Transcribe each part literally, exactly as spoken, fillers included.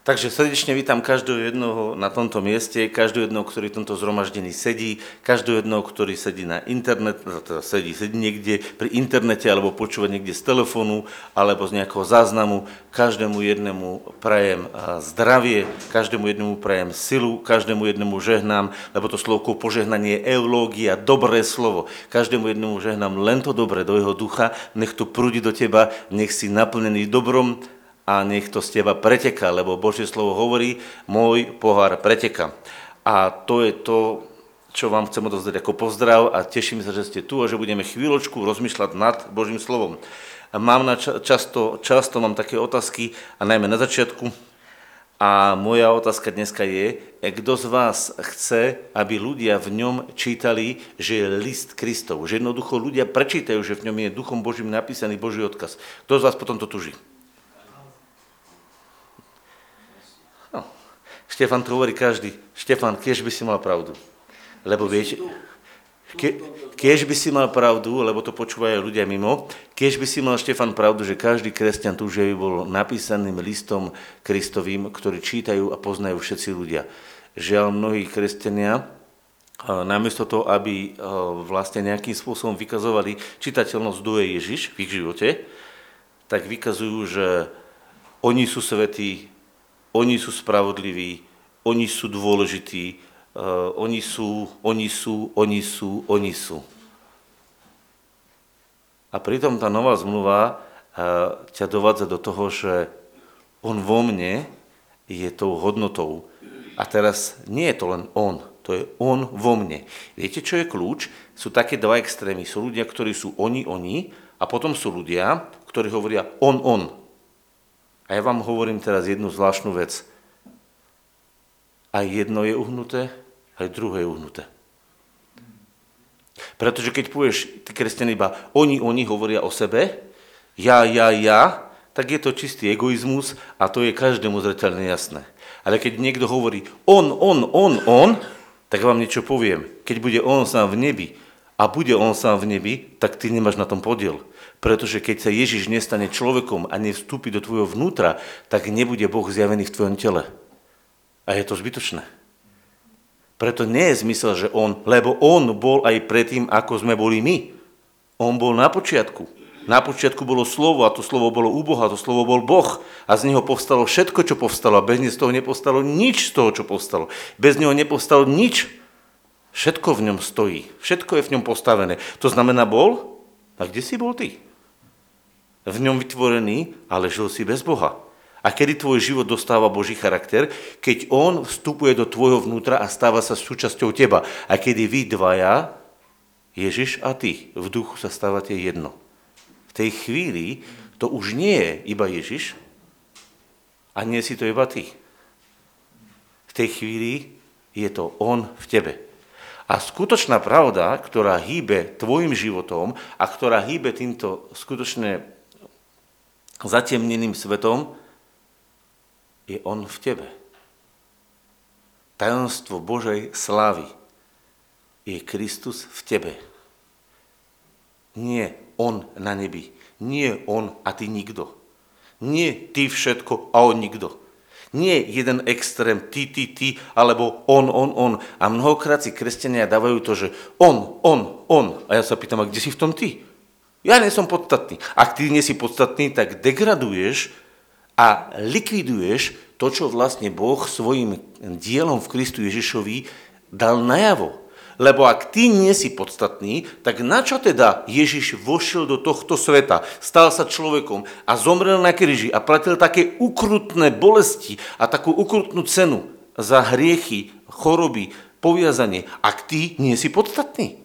Takže srdečne vítam každého jednoho na tomto mieste, každého jednoho, ktorý v tomto zhromaždení sedí, každého jednoho, ktorý sedí na internet, teda sedí, sedí niekde pri internete alebo počúva niekde z telefónu alebo z nejakého záznamu. Každému jednému prajem zdravie, každému jednému prajem silu, každému jednému žehnám, lebo to slovko požehnanie je eulógia, dobré slovo. Každému jednému žehnám len to dobré do jeho ducha, nech to prúdi do teba, nech si naplnený dobrom, a nech to z teba preteká, lebo Božie slovo hovorí, môj pohár preteká. A to je to, čo vám chcem odovzdať ako pozdrav a teším sa, že ste tu a že budeme chvíľočku rozmýšľať nad Božím slovom. Mám na často, často mám také otázky, a najmä na začiatku. A moja otázka dneska je, kto z vás chce, aby ľudia v ňom čítali, že je list Kristov, že jednoducho ľudia prečítajú, že v ňom je Duchom Božím napísaný Boží odkaz. Kto z vás potom to tuží? Štefan to hovorí každý. Štefan, kiež by si mal pravdu. Lebo viete, Ke, kiež by si mal pravdu, lebo to počúvajú ľudia mimo, kiež by si mal, Štefan, pravdu, že každý kresťan tu že by bol napísaným listom Kristovým, ktorý čítajú a poznajú všetci ľudia. Žiaľ, mnohí kresťania namiesto toho, aby vlastne nejakým spôsobom vykazovali čitateľnosť, kto je Ježiš v ich živote, tak vykazujú, že oni sú svätí, oni sú spravodliví, oni sú dôležití, uh, oni sú, oni sú, oni sú, oni sú. A pritom tá nová zmluva uh, ťa dovádza do toho, že on vo mne je tou hodnotou. A teraz nie je to len on, to je on vo mne. Viete, čo je kľúč? Sú také dva extrémy. Sú ľudia, ktorí sú oni, oni, a potom sú ľudia, ktorí hovoria on, on. A ja vám hovorím teraz jednu zvláštnu vec. Aj jedno je uhnuté, aj druhé je uhnuté. Pretože keď povieš, tí kresťané iba oni, oni hovoria o sebe, ja, ja, ja, tak je to čistý egoizmus a to je každému zreteľne jasné. Ale keď niekto hovorí on, on, on, on, tak vám niečo poviem. Keď bude on sám v nebi a bude on sám v nebi, tak ty nemáš na tom podiel. Pretože keď sa Ježiš nestane človekom a nevstúpi do tvojho vnútra, tak nebude Boh zjavený v tvojom tele. A je to zbytočné. Preto nie je zmysel, že on, lebo on bol aj predtým, ako sme boli my. On bol na počiatku. Na počiatku bolo slovo a to slovo bolo u Boha, to slovo bol Boh. A z neho povstalo všetko, čo povstalo. A bez neho z toho nepovstalo nič z toho, čo povstalo. Bez neho nepovstalo nič. Všetko v ňom stojí. Všetko je v ňom postavené. To znamená bol? A kde si bol ty? V ňom vytvorený, ale žil si bez Boha. A kedy tvoj život dostáva Boží charakter? Keď on vstupuje do tvojho vnútra a stáva sa súčasťou teba. A kedy vy dvaja, Ježiš a ty, v duchu sa stávate jedno. V tej chvíli to už nie je iba Ježiš a nie si to iba ty. V tej chvíli je to on v tebe. A skutočná pravda, ktorá hýbe tvojim životom a ktorá hýbe týmto skutočne zatemneným svetom, je on v tebe. Tajomstvo Božej slávy je Kristus v tebe. Nie on na nebi, nie on a ty nikto. Nie ty všetko a on nikto. Nie jeden extrém, ty, ty, ty, alebo on, on, on. A mnohokrát si kresťania dávajú to, že on, on, on. A ja sa pýtam, a kde si v tom ty? Ja nie som podstatný. Ak ty nie si podstatný, tak degraduješ a likviduješ to, čo vlastne Boh svojim dielom v Kristu Ježišovi dal najavo. Lebo ak ty nie si podstatný, tak na čo teda Ježiš vošiel do tohto sveta, stal sa človekom a zomrel na kríži a platil také ukrutné bolesti a takú ukrutnú cenu za hriechy, choroby, poviazanie, ak ty nie si podstatný?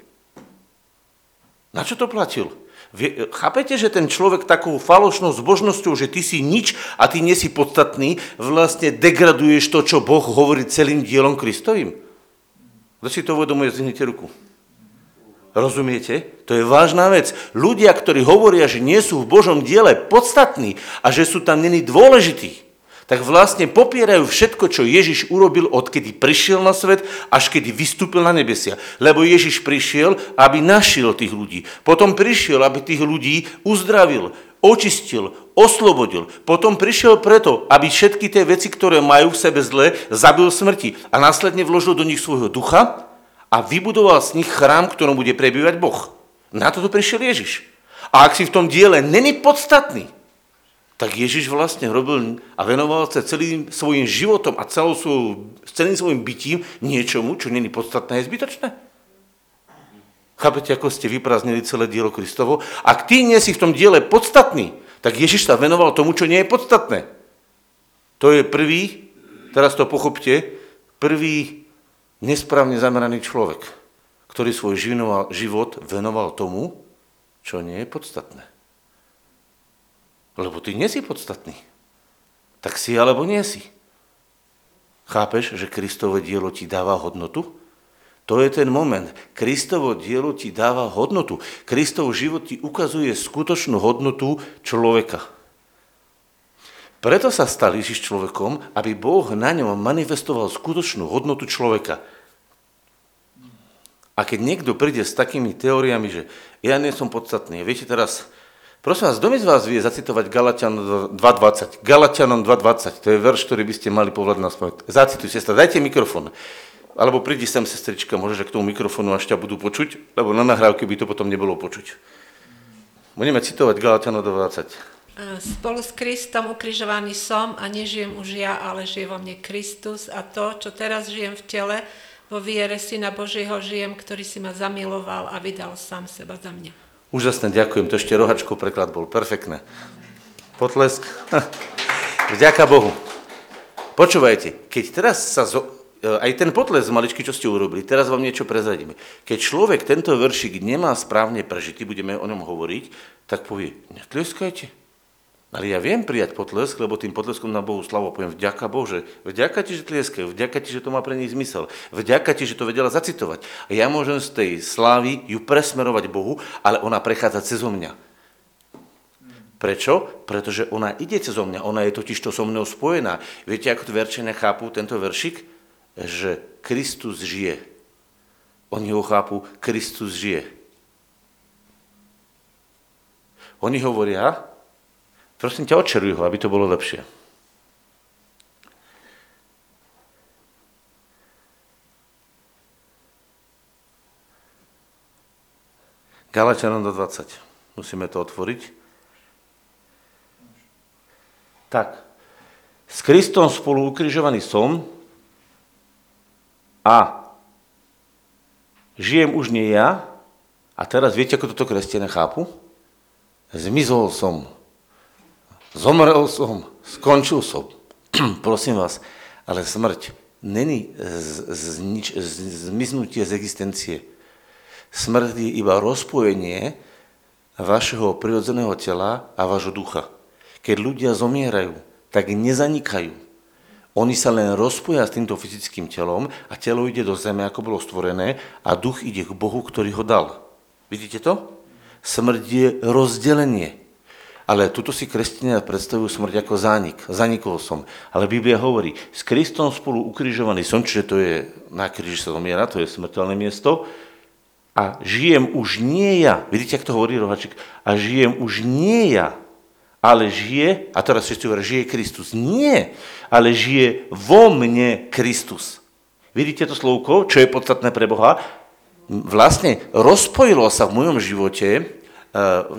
Na čo to platil? Chápete, že ten človek takou falošnou zbožnosťou, že ty si nič a ty nie si podstatný, vlastne degraduješ to, čo Boh hovorí celým dielom Kristovým? Kto si to uvedomuje, zvihnite ruku. Rozumiete? To je vážna vec. Ľudia, ktorí hovoria, že nie sú v Božom diele podstatní a že sú tam neni dôležití, tak vlastne popierajú všetko, čo Ježiš urobil, odkedy prišiel na svet, až kedy vystúpil na nebesia. Lebo Ježiš prišiel, aby našiel tých ľudí. Potom prišiel, aby tých ľudí uzdravil, očistil, oslobodil. Potom prišiel preto, aby všetky tie veci, ktoré majú v sebe zlé, zabil smrti a následne vložil do nich svojho ducha a vybudoval z nich chrám, ktorom bude prebývať Boh. Na toto prišiel Ježiš. A ak si v tom diele není podstatný, tak Ježiš vlastne robil a venoval sa celým svojím životom a celou svojou, celým svojím bytím niečomu, čo není podstatné, je zbytočné. Chápete, ako ste vyprázdnili celé dielo Kristovo? Ak ty nie si v tom diele podstatný, tak Ježiš sa venoval tomu, čo nie je podstatné. To je prvý, teraz to pochopte, prvý nesprávne zameraný človek, ktorý svoj život venoval tomu, čo nie je podstatné. Lebo ty nie si podstatný. Tak si alebo nie si. Chápeš, že Kristovo dielo ti dáva hodnotu? To je ten moment. Kristovo dielo ti dáva hodnotu. Kristov život ti ukazuje skutočnú hodnotu človeka. Preto sa stal Ježiš človekom, aby Boh na ňom manifestoval skutočnú hodnotu človeka. A keď niekto príde s takými teóriami, že ja nie som podstatný, viete teraz... Prosím vás, kto mi z vás vie zacitovať Galatianom dva dvadsať? Galatianom dva dvadsať, to je verš, ktorý by ste mali povládať na spomeť. Zacituj, sestra, dajte mikrofón. Alebo prídi sem, sestrička, môžeš k tomu mikrofónu, až ťa budú počuť, lebo na nahrávke by to potom nebolo počuť. Budeme citovať Galatianom dva dvadsať. Spolu s Kristom ukrižovaný som a nežijem už ja, ale žije vo mne Kristus a to, čo teraz žijem v tele, vo viere Syna Božieho žijem, ktorý si ma zamiloval a vydal sám seba za mňa. Úžasne, ďakujem. To ešte Rohačkov preklad bol. Perfektné. Potlesk. Vďaka Bohu. Počúvajte, keď teraz sa... Zo... Aj ten potlesk maličky, čo ste urobili, teraz vám niečo prezradíme. Keď človek tento veršik nemá správne prežitý, budeme o ňom hovoriť, tak povie, netlieskajte. Ale ja viem prijať potlesk, lebo tým potleskom na Bohu slavu poviem, vďaka Bože, vďaka ti, že tlieskajú, vďaka ti, že to má pre nich zmysel, vďaka ti, že to vedela zacitovať. A ja môžem z tej slávy ju presmerovať Bohu, ale ona prechádza cezo mňa. Prečo? Pretože ona ide cezo mňa, ona je totiž to so mnou spojená. Viete, ako verčania chápu tento veršik? Že Kristus žije. Oni ho chápu, Kristus žije. Oni hovoria... Prosím ťa, odčeruj ho, aby to bolo lepšie. Galačanom do dvadsať. Musíme to otvoriť. Tak. S Kristom spolu ukrižovaný som a žijem už nie ja. A teraz viete, ako toto kresťania chápu? Zmizol som. Zomrel som, skončil som. Prosím vás, ale smrť není z, z, z, zmiznutie z existencie. Smrť je iba rozpojenie vašeho prirodzeného tela a vášho ducha. Keď ľudia zomierajú, tak nezanikajú. Oni sa len rozpoja s týmto fyzickým telom a telo ide do zeme, ako bolo stvorené a duch ide k Bohu, ktorý ho dal. Vidíte to? Smrť je rozdelenie. Ale tuto si kresťania predstavujú smrť ako zánik. Zanikol som. Ale Biblia hovorí, s Kristom spolu ukrižovaný som, čiže to je na kríži sa zomiera, to je smrteľné miesto. A žijem už nie ja. Vidíte, ak to hovorí Rohačík? A žijem už nie ja, ale žije, a teraz všetci hovorí, žije Kristus. Nie, ale žije vo mne Kristus. Vidíte to slovko, čo je podstatné pre Boha? Vlastne rozpojilo sa v mojom živote... Uh,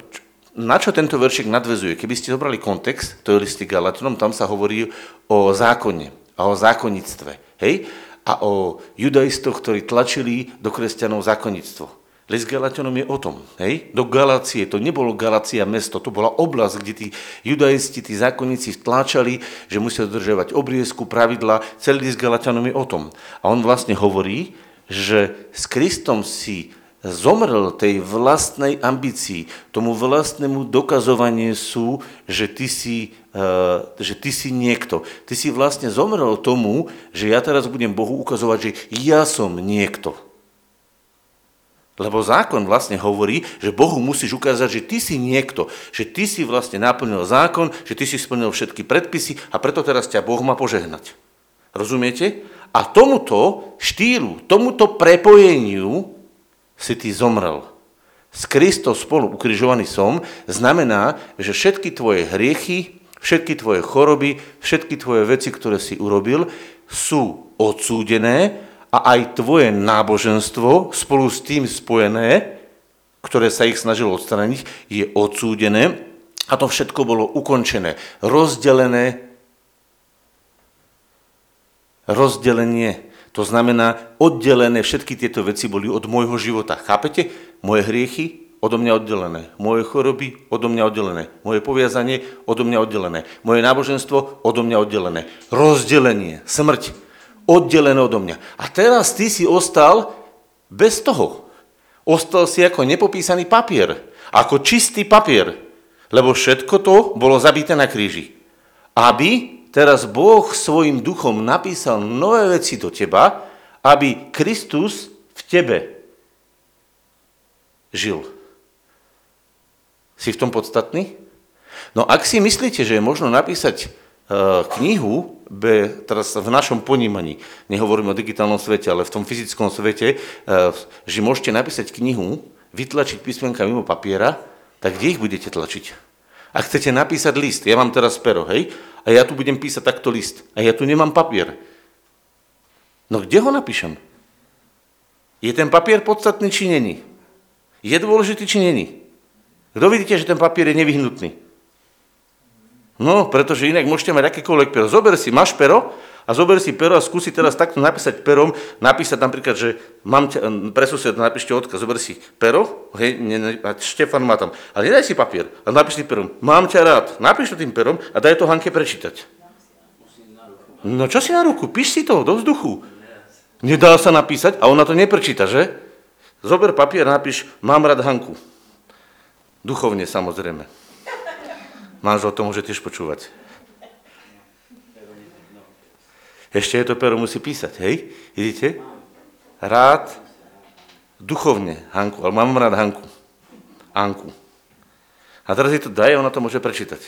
Na čo tento veršik nadväzuje? Keby ste zobrali kontext, to je listy Galatianom, tam sa hovorí o zákone a o zákonnictve. Hej? A o judaistoch, ktorí tlačili do kresťanov zákonnictvo. List Galatianom je o tom. Hej? Do Galácie, to nebolo Galácia mesto, to bola oblasť, kde tí judaisti, tí zákonníci vtláčali, že musia dodržiavať obriezku, pravidla. Celý list Galatianom je o tom. A on vlastne hovorí, že s Kristom si... zomrel tej vlastnej ambícii, tomu vlastnému dokazovaniu sú, že ty, si, uh, že ty si niekto. Ty si vlastne zomrel tomu, že ja teraz budem Bohu ukazovať, že ja som niekto. Lebo zákon vlastne hovorí, že Bohu musíš ukázať, že ty si niekto, že ty si vlastne naplnil zákon, že ty si splnil všetky predpisy a preto teraz ťa Boh má požehnať. Rozumiete? A tomuto štýlu, tomuto prepojeniu si ty zomrel. s Kristom spolu ukrižovaný som, znamená, že všetky tvoje hriechy, všetky tvoje choroby, všetky tvoje veci, ktoré si urobil, sú odsúdené a aj tvoje náboženstvo spolu s tým spojené, ktoré sa ich snažilo odstrániť, je odsúdené a to všetko bolo ukončené, rozdelené. Rozdelenie, to znamená oddelené, všetky tieto veci boli od môjho života. Chápete? Moje hriechy odo mňa oddelené, moje choroby odo mňa oddelené, moje poviazanie odo mňa oddelené, moje náboženstvo odo mňa oddelené. Rozdelenie, smrť, oddelené odo mňa. A teraz ty si ostal bez toho. Ostal si ako nepopísaný papier, ako čistý papier, lebo všetko to bolo zabité na kríži. Aby... Teraz Boh svojim duchom napísal nové veci do teba, aby Kristus v tebe žil. Si v tom podstatný? No ak si myslíte, že je možno napísať uh, knihu, be, teraz v našom ponímaní, nehovorím o digitálnom svete, ale v tom fyzickom svete, uh, že môžete napísať knihu, vytlačiť písmenka mimo papiera, tak kde ich budete tlačiť? A chcete napísať list, ja mám teraz pero, hej, a ja tu budem písať takto list, a ja tu nemám papier. No kde ho napíšem? Je ten papier podstatný, či není? Je dôležitý, či není? Kto vidíte, že ten papier je nevyhnutný? No, pretože inak môžete mať akékoľvek pero. Zober si, máš pero a zober si pero a skúsi teraz takto napísať perom, napísať napríklad, že mám ťa, pre suseda napíšte odkaz, zober si pero, hej, ne, ne, a Štefan má tam, ale nedaj si papier a napíš si perom, mám ťa rád, napíš to tým perom a daj to Hanke prečítať. No čo si na ruku, píš si to do vzduchu. Nedá sa napísať a ona to neprečíta, že? Zober papier a napíš, mám rád Hanku. Duchovne samozrejme. Manžel to môže tiež počúvať. Ešte je to pero, musí písať, hej? Vidíte? Rád duchovne Hanku, ale mám rád Hanku. Anku. A teraz je to daje, ona to môže prečítať.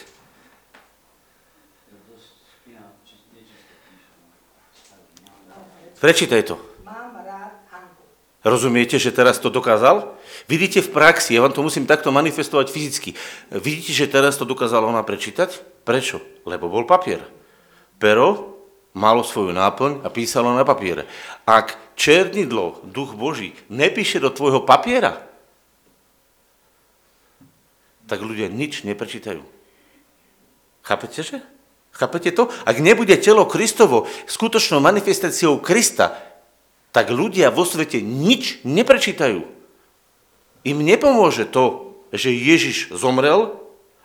Prečítaj to. Mám rád Hanku. Rozumiete, že teraz to dokázal? Vidíte v praxi, ja vám to musím takto manifestovať fyzicky. Vidíte, že teraz to dokázala ona prečítať? Prečo? Lebo bol papier. Pero malo svoju náplň a písalo na papiere. Ak černidlo, duch Boží, nepíše do tvojho papiera, tak ľudia nič neprečítajú. Chápete, že? Chápete to? Ak nebude telo Kristovo skutočnou manifestáciou Krista, tak ľudia vo svete nič neprečítajú. Im nepomôže to, že Ježiš zomrel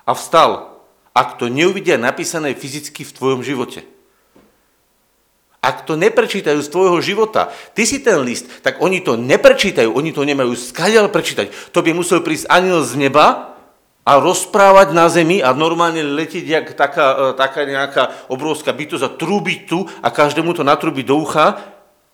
a vstal, ak to neuvidia napísané fyzicky v tvojom živote. Ak to neprečítajú z tvojho života, ty si ten list, tak oni to neprečítajú, oni to nemajú skadiaľ prečítať. To by musel prísť anjel z neba a rozprávať na zemi a normálne letieť jak taká, taká nejaká obrovská bytosť a trúbiť tu a každému to natrúbi do ucha.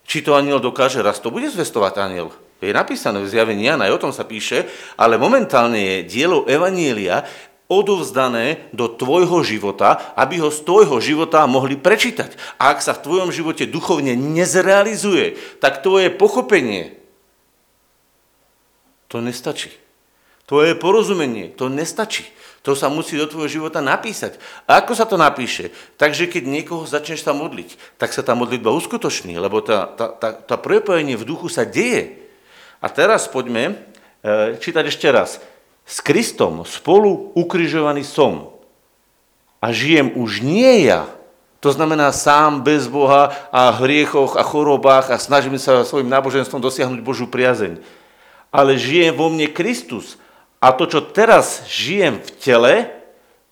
Či to anjel dokáže, raz to bude zvestovať anjel. Je napísané v zjavení Jana, aj o tom sa píše, ale momentálne je dielo Evanielia odovzdané do tvojho života, aby ho z tvojho života mohli prečítať. A ak sa v tvojom živote duchovne nezrealizuje, tak tvoje pochopenie to nestačí. Tvoje porozumenie to nestačí. To sa musí do tvojho života napísať. A ako sa to napíše? Takže keď niekoho začneš sa modliť, tak sa tá modlitba uskutoční, lebo tá, tá, tá, tá prepojenie v duchu sa deje. A teraz poďme čítať ešte raz. S Kristom spolu ukrižovaný som a žijem už nie ja. To znamená sám bez Boha a hriechoch a chorobách a snažím sa svojim náboženstvom dosiahnuť Božiu priazeň. Ale žije vo mne Kristus a to, čo teraz žijem v tele,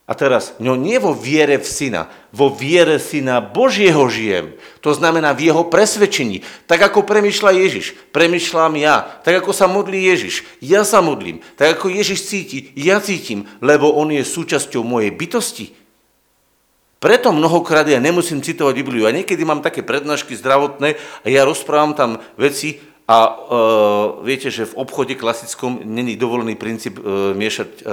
a teraz, no nie vo viere v Syna, vo viere Syna Božieho žijem. To znamená v jeho presvedčení. Tak ako premýšľa Ježiš, premýšľam ja. Tak ako sa modlí Ježiš, ja sa modlím. Tak ako Ježiš cíti, ja cítim, lebo on je súčasťou mojej bytosti. Preto mnohokrát ja nemusím citovať Bibliu. A niekedy mám také prednášky zdravotné a ja rozprávam tam veci a e, viete, že v obchode klasickom není dovolený princíp e, miešať e,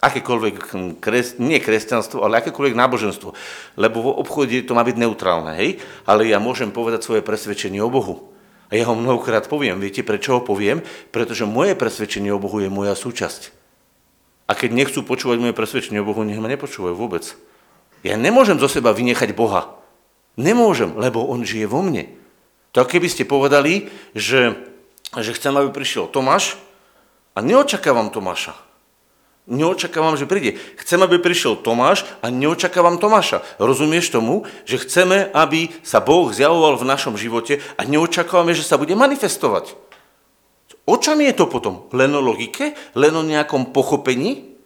akékoľvek, kres, nie kresťanstvo, ale akékoľvek náboženstvo. Lebo v obchode to má byť neutrálne, hej? Ale ja môžem povedať svoje presvedčenie o Bohu. A ja ho mnohokrát poviem. Viete, prečo ho poviem? Pretože moje presvedčenie o Bohu je moja súčasť. A keď nechcú počúvať moje presvedčenie o Bohu, nech ma nepočúvajú vôbec. Ja nemôžem zo seba vynechať Boha. Nemôžem, lebo on žije vo mne. Tak keby ste povedali, že, že chcem, aby prišiel Tomáš, a neočakávam Tomáša. Neočakávam, že príde. Chcem, aby prišiel Tomáš a neočakávam Tomáša. Rozumieš tomu, že chceme, aby sa Boh zjavoval v našom živote a neočakávame, že sa bude manifestovať. O čom je to potom? Len o logike? Len o nejakom pochopení?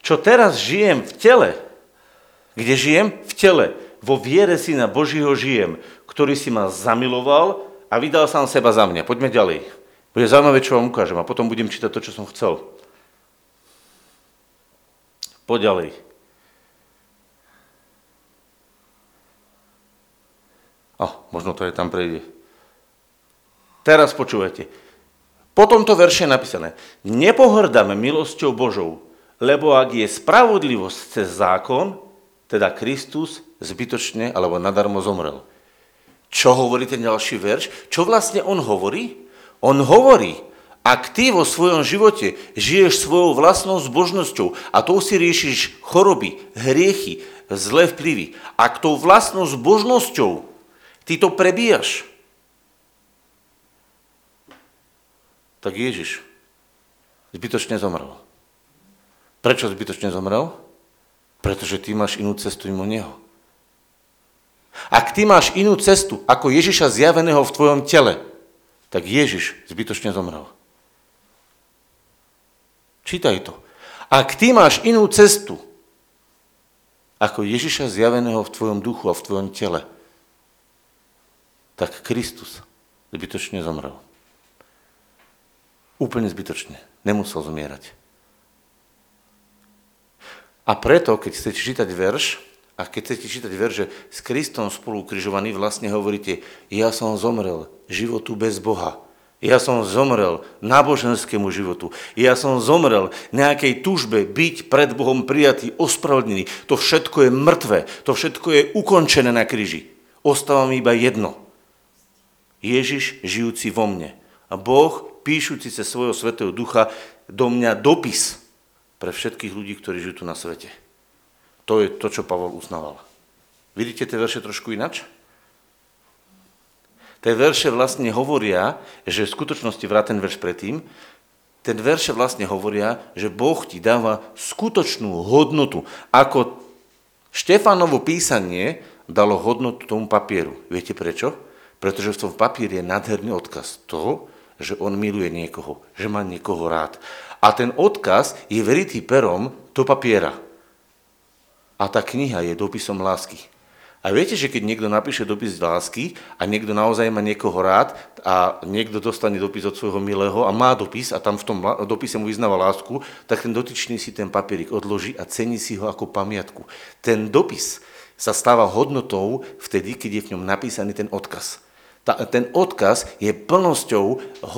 Čo teraz žijem v tele, kde žijem v tele, vo viere Syna Božího žijem, ktorý si ma zamiloval a vydal sám seba za mňa. Poďme ďalej. Bude zaujímavé, čo vám ukážem a potom budem čítať to, čo som chcel. Poď ďalej. Oh, možno to aj tam prejde. Teraz počúvajte. Po tomto verši je napísané: nepohrdáme milosťou Božou, lebo ak je spravodlivosť cez zákon, teda Kristus zbytočne alebo nadarmo zomrel. Čo hovorí ten ďalší verš? Čo vlastne on hovorí? On hovorí, ak ty vo svojom živote žiješ svojou vlastnou zbožnosťou a tou si riešiš choroby, hriechy, zlé vplyvy, ak tou vlastnou zbožnosťou ty to prebíjaš, tak Ježiš zbytočne zomrel. Prečo zbytočne zomrel? Pretože ty máš inú cestu mimo neho. Ak ty máš inú cestu ako Ježiša zjaveného v tvojom tele, tak Ježiš zbytočne zomrel. Čítaj to. Ak ty máš inú cestu ako Ježiša zjaveného v tvojom duchu a v tvojom tele, tak Kristus zbytočne zomrel. Úplne zbytočne. Nemusel zomierať. A preto, keď chcete čítať verš, a keď chcete čítať verš, že s Kristom spolu ukrižovaný, vlastne hovoríte: ja som zomrel životu bez Boha. Ja som zomrel náboženskému životu. Ja som zomrel nejakej túžbe byť pred Bohom prijatý, ospravedlnený. To všetko je mŕtve. To všetko je ukončené na kríži. Ostáva mi iba jedno. Ježiš žijúci vo mne. A Boh píšuci cez svojho svätého ducha do mňa dopis pre všetkých ľudí, ktorí žijú tu na svete. To je to, čo Pavol uznával. Vidíte tie verše trošku inač? Tie verše vlastne hovoria, že v skutočnosti vrát ten verš predtým, tie verše vlastne hovoria, že Boh ti dáva skutočnú hodnotu, ako Štefanovo písanie dalo hodnotu tomu papieru. Viete prečo? Pretože v tom papieri je nádherný odkaz toho, že on miluje niekoho, že má niekoho rád. A ten odkaz je veritý perom do papiera. A tá kniha je dopisom lásky. A viete, že keď niekto napíše dopis lásky a niekto naozaj má niekoho rád a niekto dostane dopis od svojho milého a má dopis a tam v tom dopise mu vyznáva lásku, tak ten dotyčný si ten papierik odloží a cení si ho ako pamiatku. Ten dopis sa stáva hodnotou vtedy, keď je v ňom napísaný ten odkaz. Ten odkaz je plnosťou,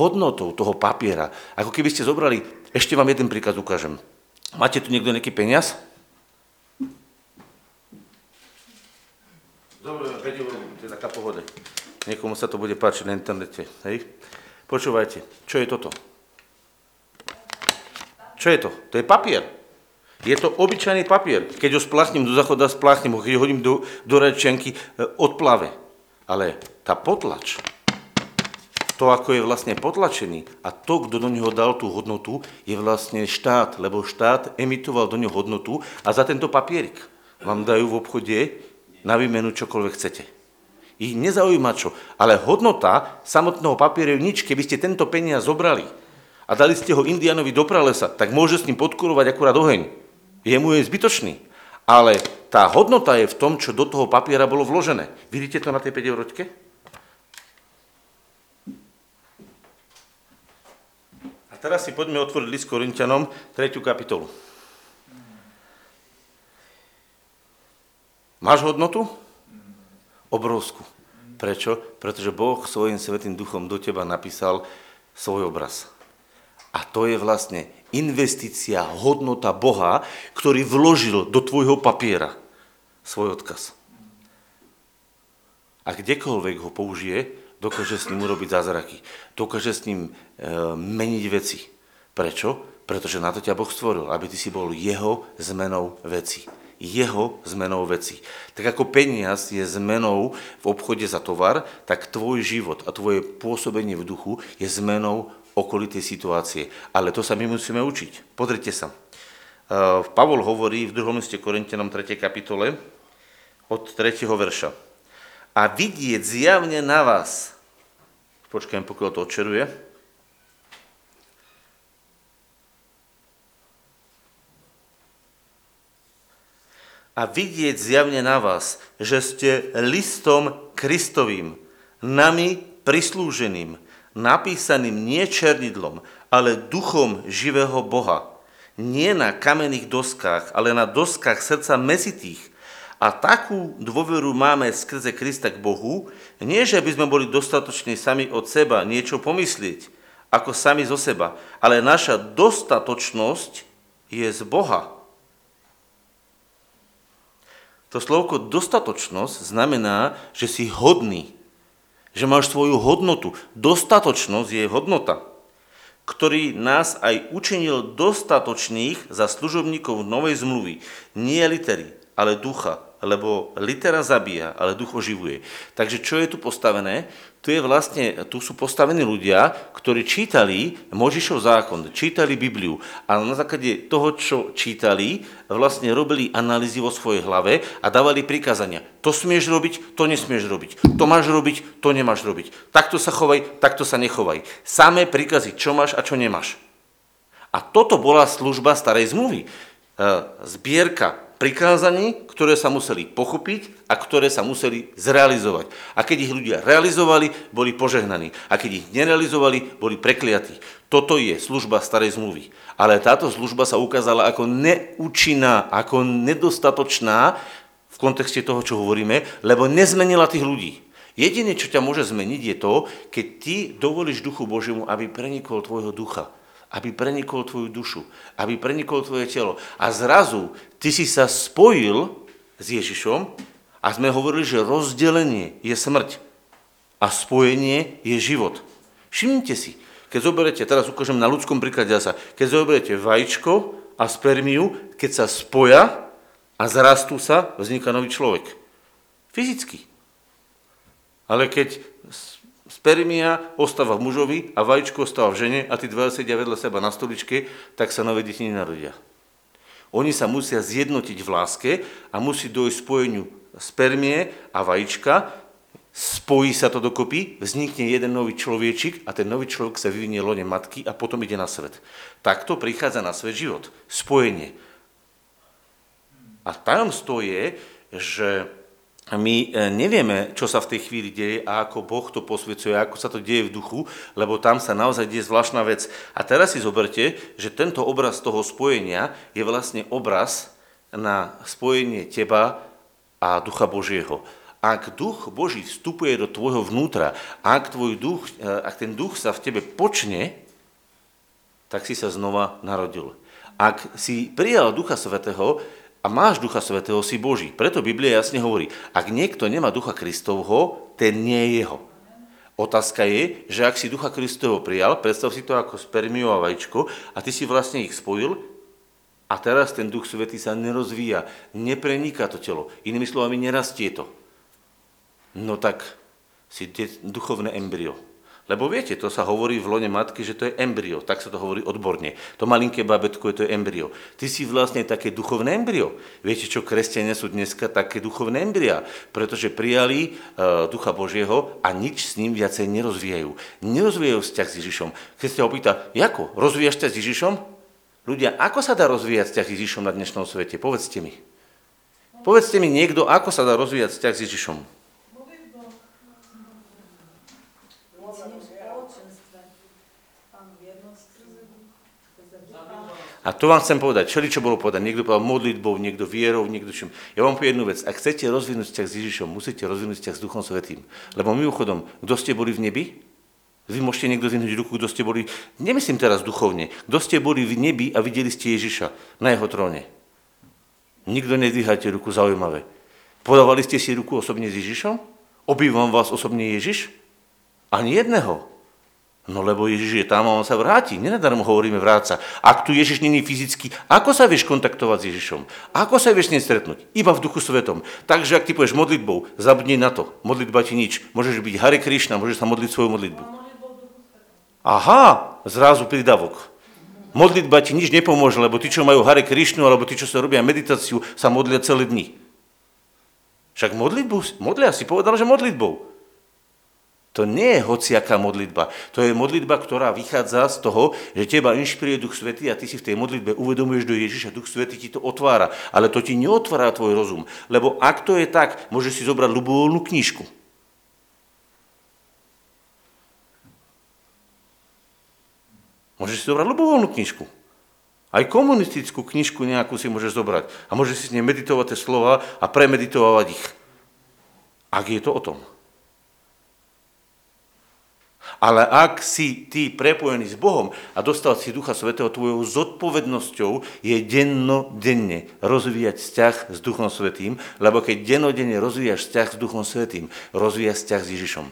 hodnotou toho papiera. Ako keby ste zobrali, ešte vám jeden príklad ukážem. Máte tu niekto nejaký peniaz? Dobre, päť eur, to je taká pohoda. Niekomu sa to bude páčiť na internete. Hej? Počúvajte, čo je toto? Čo je to? To je papier. Je to obyčajný papier. Keď ho spláchnem do záchoda, spláchnem ho. Keď ho hodím do, do radičianky, odplave. Ale tá potlač, to ako je vlastne potlačený a to, kto do neho dal tú hodnotu, je vlastne štát, lebo štát emitoval do neho hodnotu a za tento papierik vám dajú v obchode na výmenu čokoľvek chcete. Ich nezaujíma čo, ale hodnota samotného papieru je nič. Keby ste tento peniaz zobrali a dali ste ho Indianovi do pralesa, tak môže s ním podkurovať akurát oheň. Jemu je zbytočný. Ale tá hodnota je v tom, čo do toho papiera bolo vložené. Vidíte to na tej päť euročke? A teraz si poďme otvoriť list Korinťanom, tretiu kapitolu. Máš hodnotu? Obrovskú. Prečo? Pretože Boh svojím svätým duchom do teba napísal svoj obraz. A to je vlastne investícia, hodnota Boha, ktorý vložil do tvojho papiera svoj odkaz. a kdekoľvek ho použije, dokáže s ním urobiť zázraky. Dokáže s ním e, meniť veci. Prečo? Pretože na to ťa Boh stvoril, aby ty si bol jeho zmenou veci. Jeho zmenou veci. Tak ako peniaz je zmenou v obchode za tovar, tak tvoj život a tvoje pôsobenie v duchu je zmenou okolitej situácie. Ale to sa my musíme učiť. Pozrite sa. Pavol hovorí v druhom liste Korinťanom tretej kapitole od tretieho verša. A vidieť zjavne na vás. Počkajme, pokiaľ to odčeruje. A vidieť zjavne na vás, že ste listom Kristovým, nami prislúženým, napísaným nie černidlom, ale duchom živého Boha. Nie na kamenných doskách, ale na doskách srdca mesitých. A takú dôveru máme skrze Krista k Bohu, nie že by sme boli dostatoční sami od seba niečo pomyslieť, ako sami zo seba, ale naša dostatočnosť je z Boha. To slovko dostatočnosť znamená, že si hodný, že máš svoju hodnotu. Dostatočnosť je hodnota, ktorý nás aj učinil dostatočných za služobníkov novej zmluvy. Nie litery, ale ducha, lebo litera zabíja, ale duch oživuje. Takže čo je tu postavené? Tu, je vlastne, tu sú postavení ľudia, ktorí čítali Mojžišov zákon, čítali Bibliu a na základe toho, čo čítali, vlastne robili analýzy vo svojej hlave a dávali prikázania. To smieš robiť, to nesmieš robiť. To máš robiť, to nemáš robiť. Takto sa chovaj, takto sa nechovaj. Samé príkazy, čo máš a čo nemáš. A toto bola služba starej zmluvy. Zbierka prikázaní, ktoré sa museli pochopiť a ktoré sa museli zrealizovať. A keď ich ľudia realizovali, boli požehnaní. A keď ich nerealizovali, boli prekliatí. Toto je služba starej zmluvy. Ale táto služba sa ukázala ako neúčinná, ako nedostatočná v kontexte toho, čo hovoríme, lebo nezmenila tých ľudí. Jediné, čo ťa môže zmeniť, je to, keď ty dovolíš Duchu Božiemu, aby prenikol tvojho ducha, aby prenikol tvoju dušu, aby prenikol tvoje telo. A zrazu ty si sa spojil s Ježišom a sme hovorili, že rozdelenie je smrť a spojenie je život. Všimnite si, keď zoberete, teraz ukážem na ľudskom príklade sa, keď zoberete vajíčko a spermiu, keď sa spoja a zrastú sa, vzniká nový človek. Fyzicky. Ale keď spermia ostáva v mužovi a vajíčko ostáva v žene a tí dvaja sedia vedľa seba na stoličke, tak sa nové deti nenarodia. Oni sa musia zjednotiť v láske a musí dojsť spojeniu spermie a vajíčka, spojí sa to dokopy, vznikne jeden nový človečik a ten nový človek sa vyvinie lone matky a potom ide na svet. Takto prichádza na svet život, spojenie. A tajomstvo je, že my nevieme, čo sa v tej chvíli deje a ako Boh to posvedzuje, ako sa to deje v duchu, lebo tam sa naozaj deje zvláštna vec. A teraz si zoberte, že tento obraz toho spojenia je vlastne obraz na spojenie teba a Ducha Božieho. Ak Duch Boží vstupuje do tvojho vnútra, ak, tvoj duch, ak ten duch sa v tebe počne, tak si sa znova narodil. Ak si prijal Ducha Svätého, a máš Ducha Svätého, si Boží. Preto Biblia jasne hovorí, ak niekto nemá Ducha Kristovho, ten nie je jeho. Otázka je, že ak si Ducha Kristovho prijal, predstav si to ako spermiu a vajíčko a ty si vlastne ich spojil a teraz ten Duch Svätý sa nerozvíja, nepreniká to telo. Inými slovami, nerastie to. No tak si duchovné embryo. Lebo viete, to sa hovorí v lone matky, že to je embryo. Tak sa to hovorí odborne. To malinké babetko je to embryo. Ty si vlastne také duchovné embryo. Viete, čo kresťania sú dneska také duchovné embryá? Pretože prijali uh, Ducha Božieho a nič s ním viacej nerozvíjajú. Nerozvíjajú vzťah s Ježišom. Keď sa opýta, ako? Rozvíjaš ťa s Ježišom? Ľudia, ako sa dá rozvíjať vzťah s Ježišom na dnešnom svete? Povedzte mi. Povedzte mi niekto, ako sa dá rozvíjať vzťah s Ježišom? A to vám chcem povedať, všeličo bolo povedať. Niekto povedal modlitbou, niekto vierou, niekto čím. Ja vám poviem jednu vec. Ak chcete rozvinúť vzťah s Ježišom, musíte rozvinúť vzťah s Duchom Svätým. Lebo mimochodom, kto ste boli v nebi? Vy môžete niekto zvinúť ruku, kto ste boli, nemyslím teraz duchovne, kto ste boli v nebi a videli ste Ježiša na jeho tróne. Nikto nedvíhajte ruku, zaujímavé. Podávali ste si ruku osobne s Ježišom? obývam vás osobne Ježiš? Ani jedného. No lebo Ježiš je tam a on sa vráti. Nenadarmo hovoríme vráť sa. Ak tu Ježiš není fyzicky, ako sa vieš kontaktovať s Ježišom? Ako sa vieš s ním stretnúť? Iba v Duchu Svetom. Takže ak ty povieš modlitbou, zabudni na to. Modlitba ti nič. Môžeš byť Hare Krišna, môžeš sa modliť svoju modlitbu. Aha, zrazu pridavok. Modlitba ti nič nepomôže, lebo tí, čo majú Hare Krišnu, alebo tí, čo sa robia meditáciu, sa modlia celé dni. Však modlitbu, modlia si, povedal, že modlitbou. To nie je hociaká modlitba. To je modlitba, ktorá vychádza z toho, že teba inšpiruje Duch Svätý a ty si v tej modlitbe uvedomuješ do Ježiša, Duch Svätý ti to otvára, ale to ti neotvára tvoj rozum. Lebo ak to je tak, môžeš si zobrať ľubovoľnú knižku. Môžeš si zobrať ľubovoľnú knižku. Aj komunistickú knižku nejakú si môžeš zobrať. A môžeš si s nej meditovať tie slova a premeditovať ich. Ak je to o tom. Ale ak si ty prepojený s Bohom a dostal si Ducha Svätého, tvojou zodpovednosťou je dennodenne rozvíjať vzťah s Duchom Svätým, lebo keď dennodenne rozvíjaš vzťah s Duchom Svätým, rozvíjaš vzťah s Ježišom.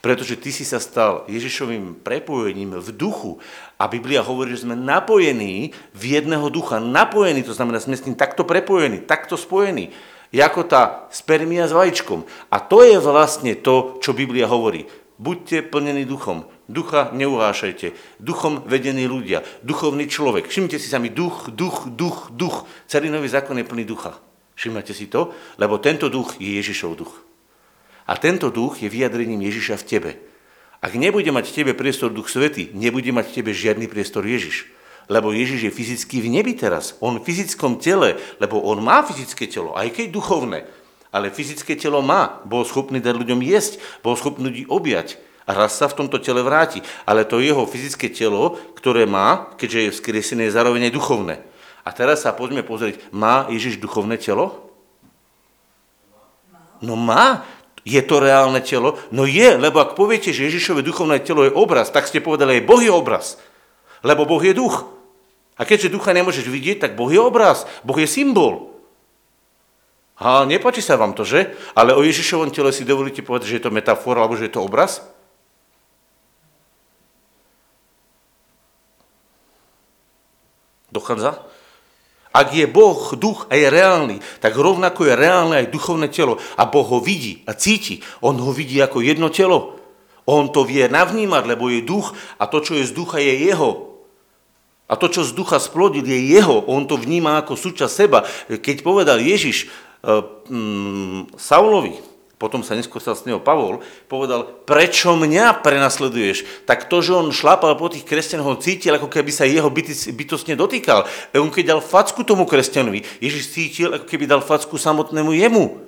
Pretože ty si sa stal Ježišovým prepojením v duchu a Biblia hovorí, že sme napojení v jedného ducha. Napojení, to znamená, sme s ním takto prepojení, takto spojení. Jako tá spermia s vajíčkom. A to je vlastne to, čo Biblia hovorí. Buďte plnení duchom. Ducha neuhášajte. Duchom vedení ľudia. Duchovný človek. Všimnite si sami duch, duch, duch, duch. Celý nový zákon je plný ducha. Všimnite si to? Lebo tento duch je Ježišov duch. A tento duch je vyjadrením Ježiša v tebe. Ak nebude mať v tebe priestor Duch Svätý, nebude mať v tebe žiadny priestor Ježiš. Lebo Ježiš je fyzicky v nebi teraz. On v fyzickom tele, lebo on má fyzické telo, aj keď duchovné. Ale fyzické telo má. Bol schopný dať ľuďom jesť, bol schopný ľudí objať. A raz sa v tomto tele vráti. Ale to jeho fyzické telo, ktoré má, keďže je vzkriesené, je zároveň aj duchovné. A teraz sa poďme pozrieť, má Ježiš duchovné telo? No má. Je to reálne telo? No je, lebo ak poviete, že Ježišové duchovné telo je obraz, tak ste povedali, aj Boh je obraz. Lebo Boh je duch. A keďže ducha nemôžeš vidieť, tak Boh je obraz. Boh je symbol. A nepáči sa vám to, že? Ale o Ježišovom tele si dovolíte povedať, že je to metafora, alebo že je to obraz? Dochádza? Ak je Boh duch a je reálny, tak rovnako je reálne aj duchovné telo. A Boh ho vidí a cíti. On ho vidí ako jedno telo. On to vie navnímať, lebo je duch a to, čo je z ducha, je jeho. A to, čo z ducha splodil, je jeho. On to vníma ako súčasť seba. Keď povedal Ježiš, Saulovi, potom sa neskôr stal s neho Pavol, povedal, prečo mňa prenasleduješ? Tak to, že on šlápal po tých kresťanoch, on cítil, ako keby sa jeho bytostne dotýkal. On keď dal facku tomu kresťanovi, Ježiš cítil, ako keby dal facku samotnému jemu.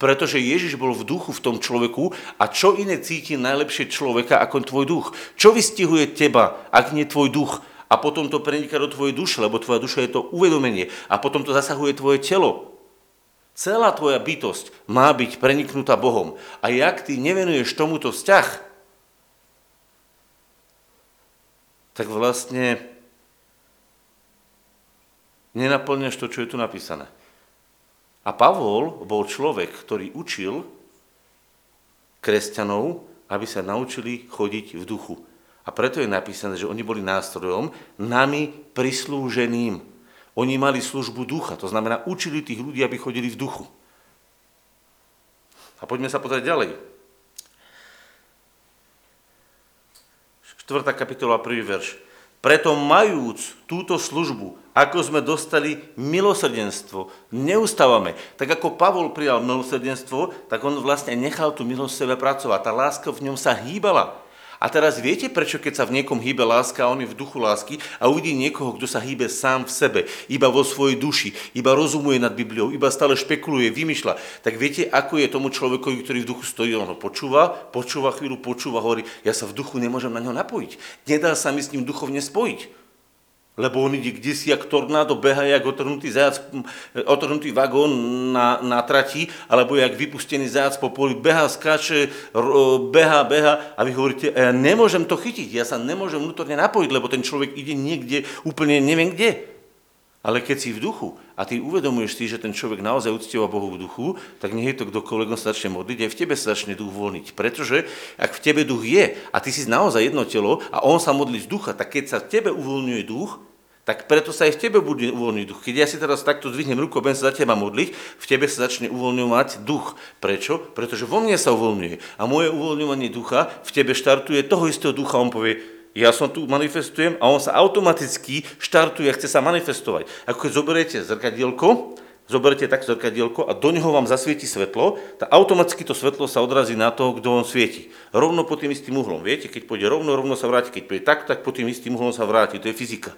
Pretože Ježiš bol v duchu v tom človeku a čo iné cíti najlepšie človeka ako tvoj duch? Čo vystihuje teba, ak nie tvoj duch? A potom to preniká do tvojej duše, lebo tvoja duša je to uvedomenie. A potom to zasahuje tvoje telo. Celá tvoja bytosť má byť preniknutá Bohom. A jak ty nevenuješ tomuto vzťah, tak vlastne nenaplňaš to, čo je tu napísané. A Pavol bol človek, ktorý učil kresťanov, aby sa naučili chodiť v duchu. A preto je napísané, že oni boli nástrojom nami prislúženým. Oni mali službu ducha, to znamená, učili tých ľudí, aby chodili v duchu. A poďme sa pozrieť ďalej. štvrtá kapitola, prvý verš. Preto majúc túto službu, ako sme dostali milosrdenstvo, neustávame. Tak ako Pavol prijal milosrdenstvo, tak on vlastne nechal tú milosť sebe pracovať. Tá láska v ňom sa hýbala. A teraz viete, prečo keď sa v niekom hýbe láska a on je v duchu lásky a uvidí niekoho, kto sa hýbe sám v sebe, iba vo svojej duši, iba rozumuje nad Bibliou, iba stále špekuluje, vymýšľa, tak viete, ako je tomu človekovi, ktorý v duchu stojí, on ho počúva, počúva chvíľu, počúva, hovorí, ja sa v duchu nemôžem na ňo napojiť, nedá sa mi s ním duchovne spojiť. Lebo on ide kdesi, jak tornádo, beha, jak otrhnutý, zajac, otrhnutý vagón na, na trati, alebo jak vypustený zajac po poli, beha, skáče, beha, beha a vy hovoríte, ja nemôžem to chytiť, ja sa nemôžem vnútorne napojiť, lebo ten človek ide niekde, úplne neviem kde. Ale keď si v duchu a ty uvedomuješ si, že ten človek naozaj uctieva Bohu v duchu, tak nech je to kdokoľvek začne modliť, aj v tebe sa začne duch voľniť. Pretože ak v tebe duch je a ty si naozaj jedno telo a on sa modlí z ducha, tak keď sa v tebe uvoľňuje duch, tak preto sa aj v tebe bude uvoľniť duch. Keď ja si teraz takto zdvihnem ruku, budem sa za teba modliť, v tebe sa začne uvoľňovať duch. Prečo? Pretože vo mne sa uvoľňuje. A moje uvoľňovanie ducha v tebe štartuje toho istého ducha, on povie: ja som tu, manifestujem, a on sa automaticky štartuje a chce sa manifestovať. Ako keď zoberiete zrkadielko, zoberiete tak zrkadielko a do neho vám zasvieti svetlo, tak automaticky to svetlo sa odrazí na toho, kto on svieti. Rovno po tým istým uhlom, viete, keď pôjde rovno, rovno sa vráti, keď pôjde tak, tak po tým istým uhlom sa vráti, to je fyzika.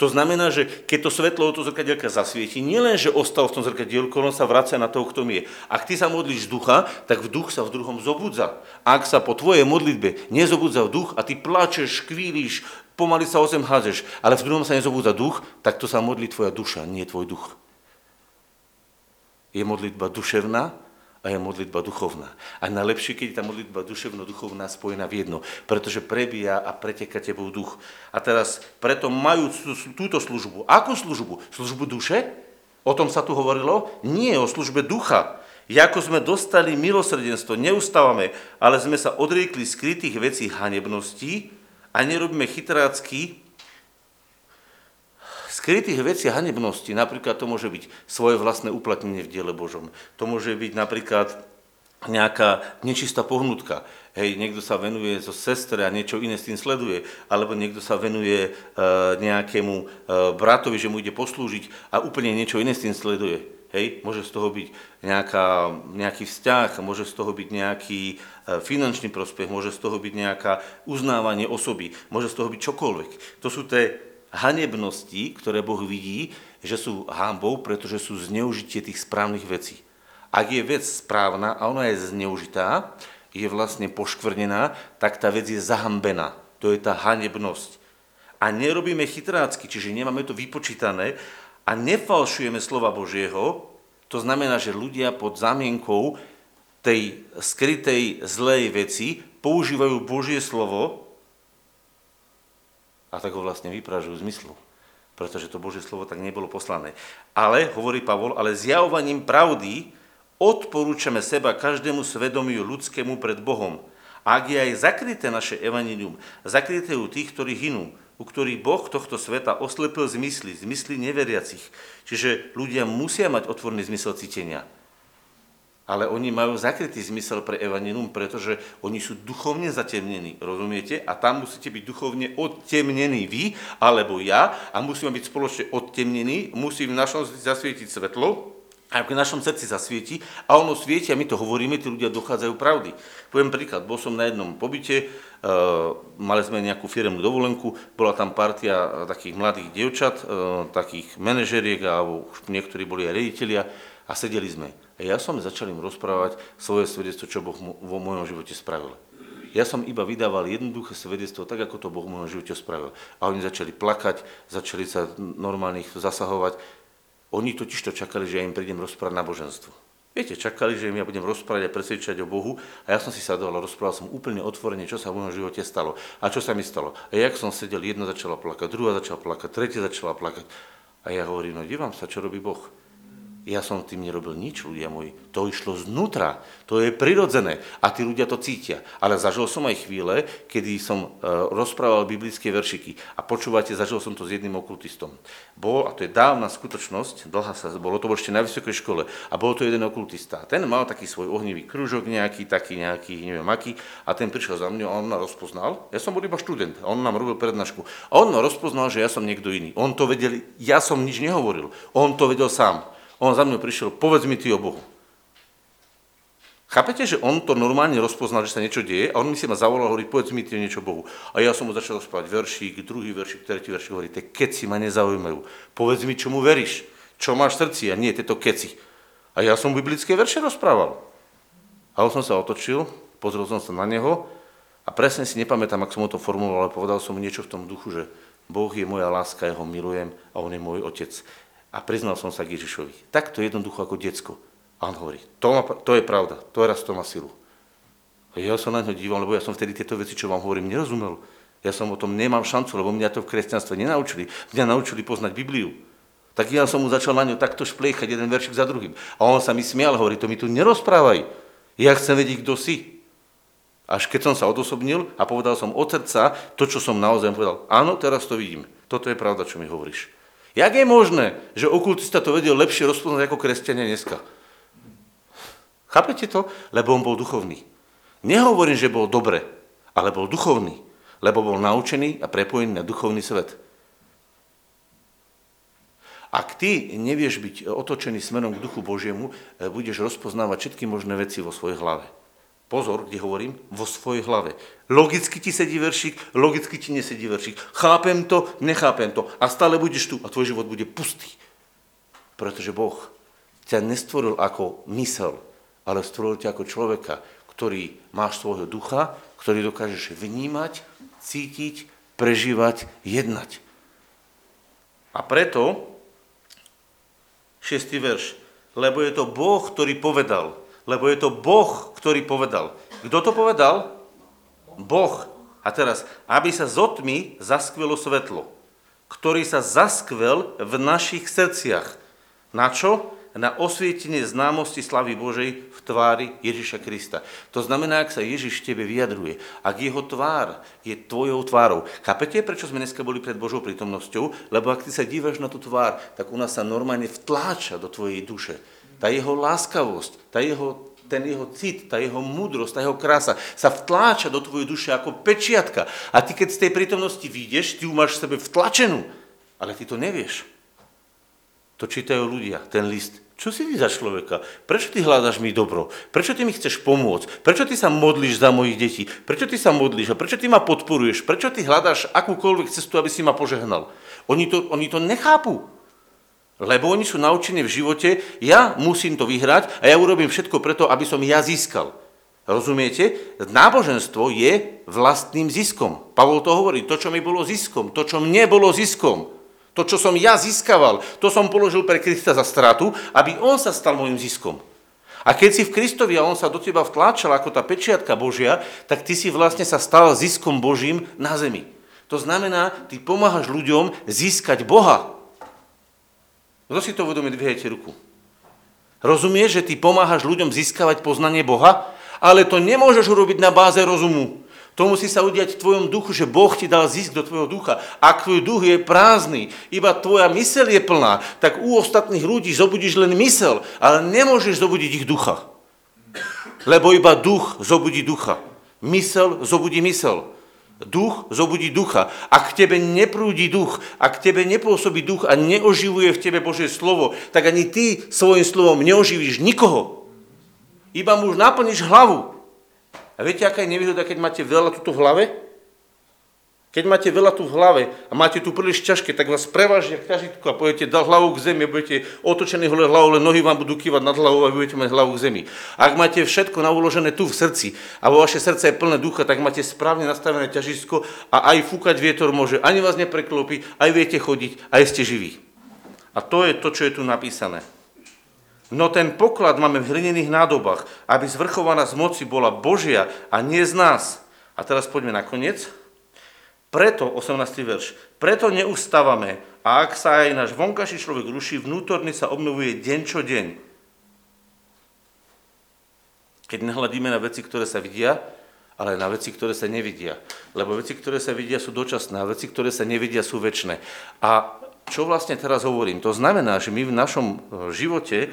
To znamená, že keď to svetlo od toho zrkadielka zasvieti, nielenže ostal v tom zrkadielku, on sa vracia na toho, kto je. Ak ty sa modlíš z ducha, tak v duch sa v druhom zobudza. Ak sa po tvojej modlitbe nezobudza v duch a ty plačeš, kvíliš, pomaly sa o zem házeš, ale v druhom sa nezobudza duch, tak to sa modlí tvoja duša, nie tvoj duch. Je modlitba duševná a je modlitba duchovná. A najlepšie, keď je tá modlitba duševno-duchovná spojená v jedno, pretože prebíja a preteká tebou duch. A teraz preto majú túto službu. Akú službu? Službu duše? O tom sa tu hovorilo? Nie, o službe ducha. Jako sme dostali milosrdenstvo, neustávame, ale sme sa odriekli skrytých vecí hanebností a nerobíme chytrácky skrytých vecí hanebnosti, napríklad to môže byť svoje vlastné uplatnenie v diele Božom. To môže byť napríklad nejaká nečistá pohnutka. Hej, niekto sa venuje zo sestre a niečo iné s tým sleduje. Alebo niekto sa venuje e, nejakému e, bratovi, že mu ide poslúžiť a úplne niečo iné s tým sleduje. Hej, môže z toho byť nejaká, nejaký vzťah, môže z toho byť nejaký finančný prospech, môže z toho byť nejaká uznávanie osoby, môže z toho byť čokoľvek. To sú tie hanebnosti, ktoré Boh vidí, že sú hanbou, pretože sú zneužitie tých správnych vecí. Ak je vec správna a ona je zneužitá, je vlastne poškvrnená, tak tá vec je zahambená. To je tá hanebnosť. A nerobíme chytrácky, čiže nemáme to vypočítané a nefalšujeme slova Božieho, to znamená, že ľudia pod zámienkou tej skrytej zlej veci používajú Božie slovo, a tak ho vlastne vyprážujú zmyslu, pretože to Božie slovo tak nebolo poslané. Ale, hovorí Pavol, ale zjavovaním pravdy odporúčame seba každému svedomiu ľudskému pred Bohom. A ak je aj zakryté naše evanjelium, zakryté u tých, ktorí hynú, u ktorých Boh tohto sveta oslepil zmysly, zmysly neveriacich. Čiže ľudia musia mať otvorený zmysel cítenia. Ale oni majú zakrytý zmysel pre evanjelium, pretože oni sú duchovne zatemnení, rozumiete? A tam musíte byť duchovne odtemnení vy, alebo ja, a musíme byť spoločne odtemnení, musí v našom zasvietiť svetlo, a v našom srdci zasvieti, a ono svieti, a my to hovoríme, tí ľudia dochádzajú pravdy. Poviem príklad, bol som na jednom pobyte, e, mali sme nejakú firemnú dovolenku, bola tam partia takých mladých dievčat, e, takých manažeriek, a už niektorí boli aj riaditelia, a sedeli sme. A ja som začal im rozprávať svoje svedectvo, čo Boh vo mojom živote spravil. Ja som iba vydával jednoduché svedectvo, tak ako to Boh v mojom živote spravil. A oni začali plakať, začali sa normálne zasahovať. Oni totiž to čakali, že ja im prídem rozprávať náboženstvo. Viete, čakali, že im ja budem rozprávať a presvedčať o Bohu. A ja som si sadol a rozprával som úplne otvorene, čo sa v mojom živote stalo. A čo sa mi stalo. A jak som sedel, jedna začala plakať, druhá začala plakať, tretia začala plakať. A ja hovorím, no divám sa, čo robí Boh. Ja som tým nerobil nič, ľudia moji. To išlo znútra, to je prirodzené a tí ľudia to cítia. Ale zažil som aj chvíle, kedy som e, rozprával biblické veršiky. A počúvate, zažil som to s jedným okultistom. Bol, a to je dávna skutočnosť, dlhá sa, bolo to ešte na vysokej škole, a bol to jeden okultista. Ten mal taký svoj ohnivý kružok nejaký, taký nejaký, neviem aký, a ten prišiel za mňa a on ma rozpoznal. Ja som bol iba študent, a on nám robil prednášku. A on ma rozpoznal, že ja som niekto iný. On to vedel, ja som nič nehovoril. On to vedel sám. On za mňou prišiel, povedz mi ty o Bohu. Chápete, že on to normálne rozpoznal, že sa niečo deje, a on mi si ma zavolal, hovorí, povedz mi ty niečo o Bohu. A ja som mu začal rozprávať veršík, druhý veršík, tretí veršík, hovorí, tie keci ma nezaujímajú. Povedz mi, čomu veríš, čo máš v srdci, a nie tieto keci. A ja som biblické verše rozprával. A on som sa otočil, pozrel som sa na neho a presne si nepamätám, ak som mu to formuloval, ale povedal som mu niečo v tom duchu, že Boh je moja láska, ja ho milujem a on je môj otec. A priznal som sa k Ježišovi. Takto jednoducho ako decko. A on hovorí, to, ma, to je pravda, to raz to má silu. A ja som na ňo díval, lebo ja som vtedy tieto veci, čo vám hovorím, nerozumel. Ja som o tom nemám šancu, lebo mňa to v kresťanstve nenaučili. Mňa naučili poznať Bibliu. Tak ja som mu začal na ňu takto špliechať jeden veršik za druhým. A on sa mi smial, hovorí, to mi tu nerozprávaj. Ja chcem vedieť, kto si. Až keď som sa odosobnil a povedal som od srdca to, čo som naozaj povedal. Áno, teraz to vidím. Toto je pravda, čo mi hovoríš. Jak je možné, že okultista to vedel lepšie rozpoznať ako kresťania dneska? Chápete to? Lebo on bol duchovný. Nehovorím, že bol dobre, ale bol duchovný, lebo bol naučený a prepojený na duchovný svet. Ak ty nevieš byť otočený smerom k duchu Božiemu, budeš rozpoznávať všetky možné veci vo svojej hlave. Pozor, kde hovorím, vo svojej hlave. Logicky ti sedí veršik, logicky ti nesedí veršik. Chápem to, nechápem to. A stále budeš tu a tvoj život bude pustý. Pretože Boh ťa nestvoril ako mysel, ale stvoril ťa ako človeka, ktorý máš svojho ducha, ktorý dokážeš vnímať, cítiť, prežívať, jednať. A preto, šiesty verš, lebo je to Boh, ktorý povedal, Lebo je to Boh, ktorý povedal. Kto to povedal? Boh. A teraz, aby sa zo tmy zaskvelo svetlo, ktorý sa zaskvel v našich srdciach. Na čo? Na osvietenie známosti slavy Božej v tvári Ježiša Krista. To znamená, ak sa Ježiš tebe vyjadruje, ak jeho tvár je tvojou tvárou. Chápete, prečo sme dneska boli pred Božou prítomnosťou? Lebo ak ty sa dívaš na tú tvár, tak ona sa normálne vtláča do tvojej duše. Tá jeho láskavosť, tá jeho, ten jeho cit, tá jeho múdrosť, tá jeho krása sa vtláča do tvojej duše ako pečiatka. A ty, keď z tej prítomnosti vyjdeš, ty ju máš v sebe vtlačenú, ale ty to nevieš. To čítajú ľudia, ten list. Čo si ty za človeka? Prečo ty hľadaš mi dobro? Prečo ty mi chceš pomôcť? Prečo ty sa modlíš za mojich detí? Prečo ty sa modlíš? A prečo ty ma podporuješ? Prečo ty hľadaš akúkoľvek cestu, aby si ma požehnal? Oni to, oni to nechápu. Lebo oni sú naučení v živote, ja musím to vyhrať a ja urobím všetko preto, aby som ja získal. Rozumiete? Náboženstvo je vlastným ziskom. Pavol to hovorí, to, čo mi bolo ziskom, to, čo mne bolo ziskom, to, čo som ja získaval, to som položil pre Krista za stratu, aby on sa stal môjim ziskom. A keď si v Kristovi a on sa do teba vtláčal ako tá pečiatka Božia, tak ty si vlastne sa stal ziskom Božím na zemi. To znamená, ty pomáhaš ľuďom získať Boha. Kto si to uvedomí, dvíhajte ruku. Rozumieš, že ty pomáhaš ľuďom získavať poznanie Boha, ale to nemôžeš urobiť na báze rozumu. To musí sa udiať v tvojom duchu, že Boh ti dal zisk do tvojho ducha. Ak tvoj duch je prázdny, iba tvoja myseľ je plná, tak u ostatných ľudí zobudíš len myseľ, ale nemôžeš zobudiť ich ducha. Lebo iba duch zobudí ducha. Myseľ zobudí myseľ. Duch zobudí ducha. Ak k tebe neprúdi duch, ak k tebe nepôsobí duch a neoživuje v tebe Božie slovo, tak ani ty svojim slovom neoživíš nikoho. Iba mu už naplníš hlavu. A viete, aká je nevýhoda, keď máte veľa tu v hlave? Keď máte veľa tu v hlave a máte tu príliš ťažké, tak vás prevážia k ťažitku a pôjdete hlavou k zemi, budete otočení hole hlavou, len nohy vám budú kývať nad hlavou a budete mať hlavu k zemi. Ak máte všetko navoložené tu v srdci a vo vaše srdce je plné ducha, tak máte správne nastavené ťažisko a aj fúkať vietor môže, ani vás nepreklopí, aj viete chodiť, aj ste živí. A to je to, čo je tu napísané. No ten poklad máme v hlinených nádobách, aby zvrchovaná z moci bola Božia a nie z nás. A teraz poďme na koniec. Preto, osemnásty verš, preto neustávame a ak sa aj náš vonkajší človek ruší, vnútorný sa obnovuje deň čo deň. Keď nehľadíme na veci, ktoré sa vidia, ale na veci, ktoré sa nevidia. Lebo veci, ktoré sa vidia, sú dočasné a veci, ktoré sa nevidia, sú večné. A čo vlastne teraz hovorím? To znamená, že my v našom živote,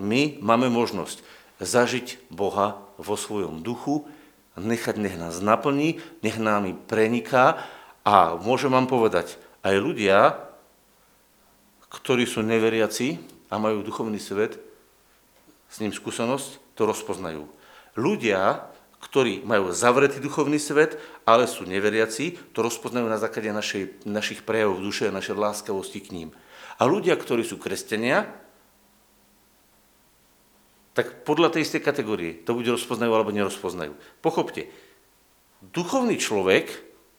my máme možnosť zažiť Boha vo svojom duchu, nechať, nech nás naplní, nech námi preniká a môžem vám povedať, aj ľudia, ktorí sú neveriaci a majú duchovný svet, s ním skúsenosť, to rozpoznajú. Ľudia, ktorí majú zavretý duchovný svet, ale sú neveriaci, to rozpoznajú na základe našej, našich prejavov duše a našej láskavosti k ním. A ľudia, ktorí sú kresťania, tak podľa tej istej kategórie to buď rozpoznajú, alebo nerozpoznajú. Pochopte, duchovný človek,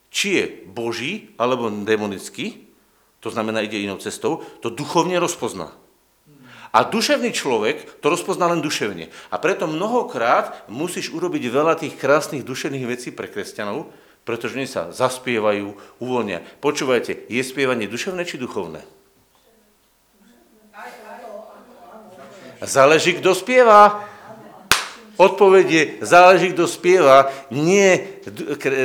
či je boží, alebo demonický, to znamená, ide inou cestou, to duchovne rozpozná. A duševný človek to rozpozná len duševne. A preto mnohokrát musíš urobiť veľa tých krásnych duševných vecí pre kresťanov, pretože oni sa zaspievajú, uvoľnia. Počúvajte, je spievanie duševné či duchovné? Záleží, kto spieva. Odpoveď je, záleží, kto spieva. Nie,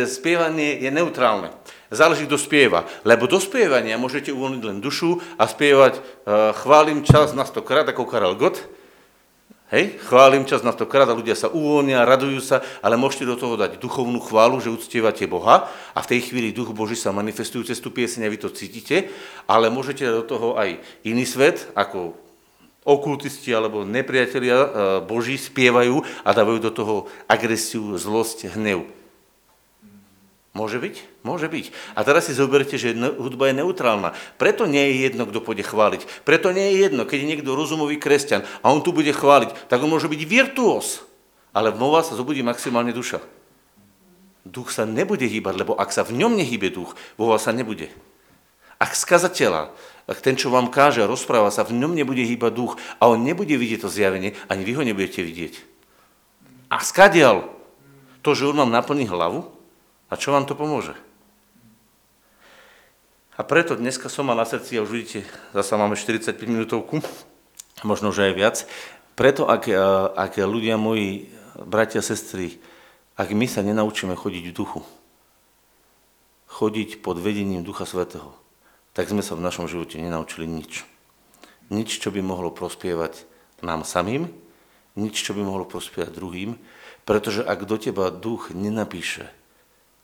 spievanie je neutrálne. Záleží, kto spieva. Lebo do spievania môžete uvoľniť len dušu a spievať uh, chválim čas na stokrát, ako Karel Gott. Hej, chválim čas na stokrát a ľudia sa uvoľnia, radujú sa, ale môžete do toho dať duchovnú chválu, že uctievate Boha a v tej chvíli duch Boží sa manifestuje cez tú pieseň a vy to cítite, ale môžete dať do toho aj iný svet, ako okultisti alebo nepriatelia uh, Boží spievajú a dávajú do toho agresiu, zlosť, hnev. Môže byť? Môže byť. A teraz si zoberte, že hudba je neutrálna. Preto nie je jedno, kto pôjde chváliť. Preto nie je jedno, keď je niekto rozumový kresťan a on tu bude chváliť, tak on môže byť virtuós. Ale vnova sa zobudí maximálne duša. Duch sa nebude hýbať, lebo ak sa v ňom nehýbe duch, vo vás sa nebude. Ak skazateľa, ak ten, čo vám káže a rozpráva, sa v ňom nebude hýbať duch a on nebude vidieť to zjavenie, ani vy ho nebudete vidieť. A skadiaľ to, že on vám naplní hlavu, a čo vám to pomôže? A preto dneska som mal na srdci, a už vidíte, zasa máme štyridsaťpäť minútovku, možno už aj viac, preto ak, ak ľudia moji, bratia, sestry, ak my sa nenaučíme chodiť v duchu, chodiť pod vedením Ducha Svätého, tak sme sa v našom živote nenaučili nič. Nič, čo by mohlo prospievať nám samým, nič, čo by mohlo prospievať druhým, pretože ak do teba duch nenapíše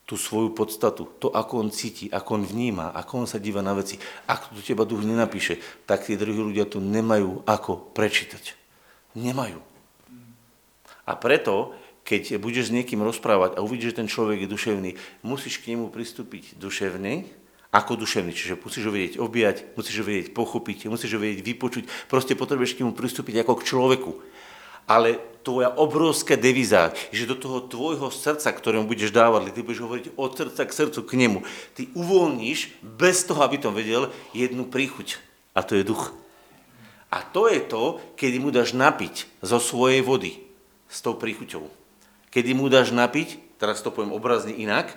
tú svoju podstatu, to, ako on cíti, ako on vníma, ako on sa díva na veci. Ak to teba duch nenapíše, tak tí druhí ľudia to nemajú ako prečítať. Nemajú. A preto, keď budeš s niekým rozprávať a uvidíš, že ten človek je duševný, musíš k nemu pristúpiť duševne, ako duševný. Čiže musíš ho vedieť objať, musíš ho vedieť pochopiť, musíš ho vedieť vypočuť. Proste potrebuješ k nemu pristúpiť ako k človeku. Ale tvoja obrovská devíza, že do toho tvojho srdca, ktorému budeš dávať, ty budeš hovoriť od srdca k srdcu k nemu, ty uvoľníš, bez toho, aby to vedel, jednu príchuť. A to je duch. A to je to, kedy mu dáš napiť zo svojej vody, s tou príchuťou. Kedy mu dáš napiť, teraz to poviem obrazne inak,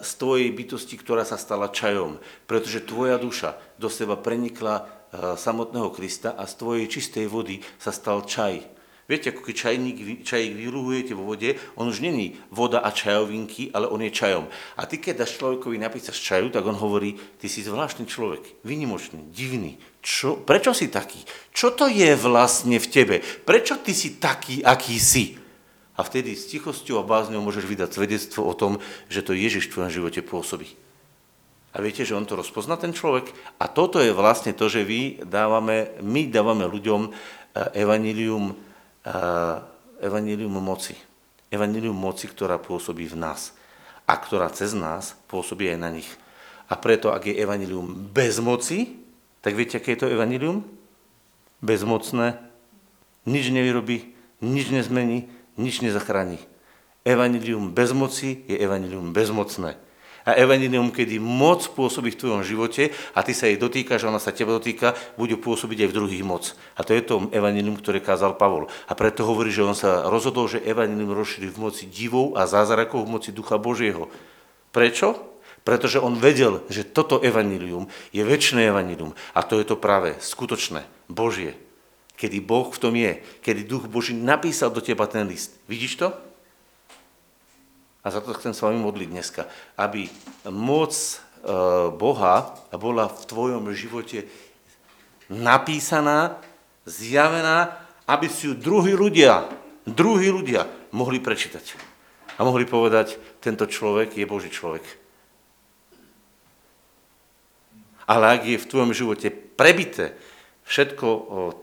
z tvojej bytosti, ktorá sa stala čajom. Pretože tvoja duša do seba prenikla samotného Krista a z tvojej čistej vody sa stal čaj. Viete, ako keď čajník, čajík vyruhujete vo vode, on už není voda a čajovinky, ale on je čajom. A ty, keď dáš človekovi napiť sa z čaju, tak on hovorí, ty si zvláštny človek, výnimočný, divný. Čo, prečo si taký? Čo to je vlastne v tebe? Prečo ty si taký, aký si? A vtedy s tichosťou a bázňou môžeš vydať svedectvo o tom, že to Ježiš v tvojom živote pôsobí. A viete, že on to rozpozná, ten človek? A toto je vlastne to, že vy dávame, my dávame ľuďom evanjelium, evanjelium moci. Evanjelium moci, ktorá pôsobí v nás a ktorá cez nás pôsobí aj na nich. A preto, ak je evanjelium bez moci, tak viete, aké je to evanjelium? Bezmocné, nič nevyrobí, nič nezmení, nič nezachráni. Evanjelium bez moci je evanjelium bezmocné. A evanjelium, kedy moc pôsobí v tvojom živote a ty sa jej dotýkaš, ona sa teba dotýka, bude pôsobiť aj v druhých moc. A to je to evanjelium, ktoré kázal Pavol. A preto hovorí, že on sa rozhodol, že evanjelium rozšíri v moci divov a zázrakov, v moci Ducha Božieho. Prečo? Pretože on vedel, že toto evanjelium je večné evanjelium. A to je to práve skutočné, Božie. Kedy Boh v tom je, kedy Duch Boží napísal do teba ten list. Vidíš to? A za to chcem s vami modliť dneska, aby moc Boha bola v tvojom živote napísaná, zjavená, aby si ju druhí ľudia, druhí ľudia mohli prečítať. A mohli povedať, tento človek je Boží človek. Ale ak je v tvojom živote prebité všetko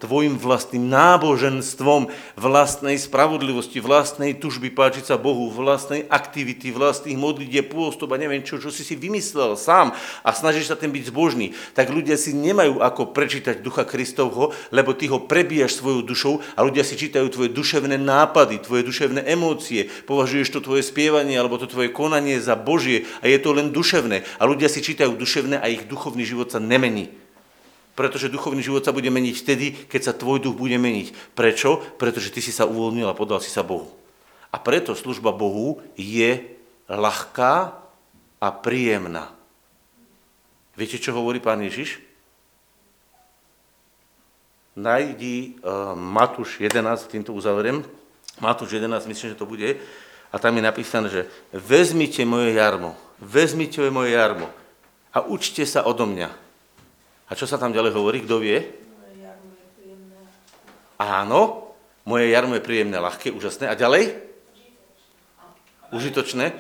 tvojim vlastným náboženstvom, vlastnej spravodlivosti, vlastnej tužby páčiť sa Bohu, vlastnej aktivity, vlastných modlitieb, pôstob a neviem čo, čo si si vymyslel sám a snažíš sa tým byť zbožný, tak ľudia si nemajú ako prečítať Ducha Kristovho, lebo ty ho prebíjaš svojou dušou a ľudia si čítajú tvoje duševné nápady, tvoje duševné emócie, považuješ to tvoje spievanie alebo to tvoje konanie za Božie a je to len duševné a ľudia si čítajú duševné a ich duchovný život sa nemení. Pretože duchovný život sa bude meniť vtedy, keď sa tvoj duch bude meniť. Prečo? Pretože ty si sa uvoľnil a podal si sa Bohu. A preto služba Bohu je ľahká a príjemná. Viete, čo hovorí Pán Ježiš? nájdi Matúš jedenásť, týmto uzaveriem, Matúš jedenásť, myslím, že to bude, a tam je napísané, že vezmite moje jarmo, vezmite moje jarmo a učte sa odo mňa. A čo sa tam ďalej hovorí, kto vie? Moje jarmo je príjemné. Áno, moje jarmo je príjemné, ľahké, úžasné. A ďalej? Užitočné.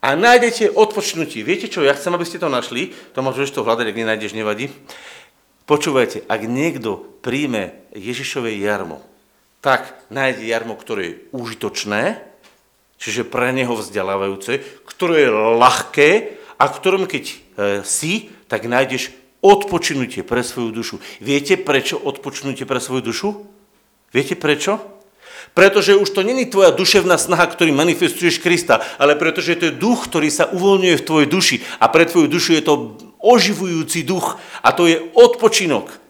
A nájdete odpočnutie. Viete čo, ja chcem, aby ste to našli. To môžeš to hľadať, ak nenájdeš, nevadí. Počúvajte, ak niekto príjme Ježišové jarmo, tak nájde jarmo, ktoré je užitočné, čiže pre neho vzdelávajúce, ktoré je ľahké a ktorom keď e, si, tak nájdeš odpočinutie pre svoju dušu. Viete prečo odpočinutie pre svoju dušu? Viete prečo? Pretože už to není tvoja duševná snaha, ktorý manifestuješ Krista, ale pretože to je duch, ktorý sa uvoľňuje v tvojej duši a pre tvoju dušu je to oživujúci duch a to je odpočinok.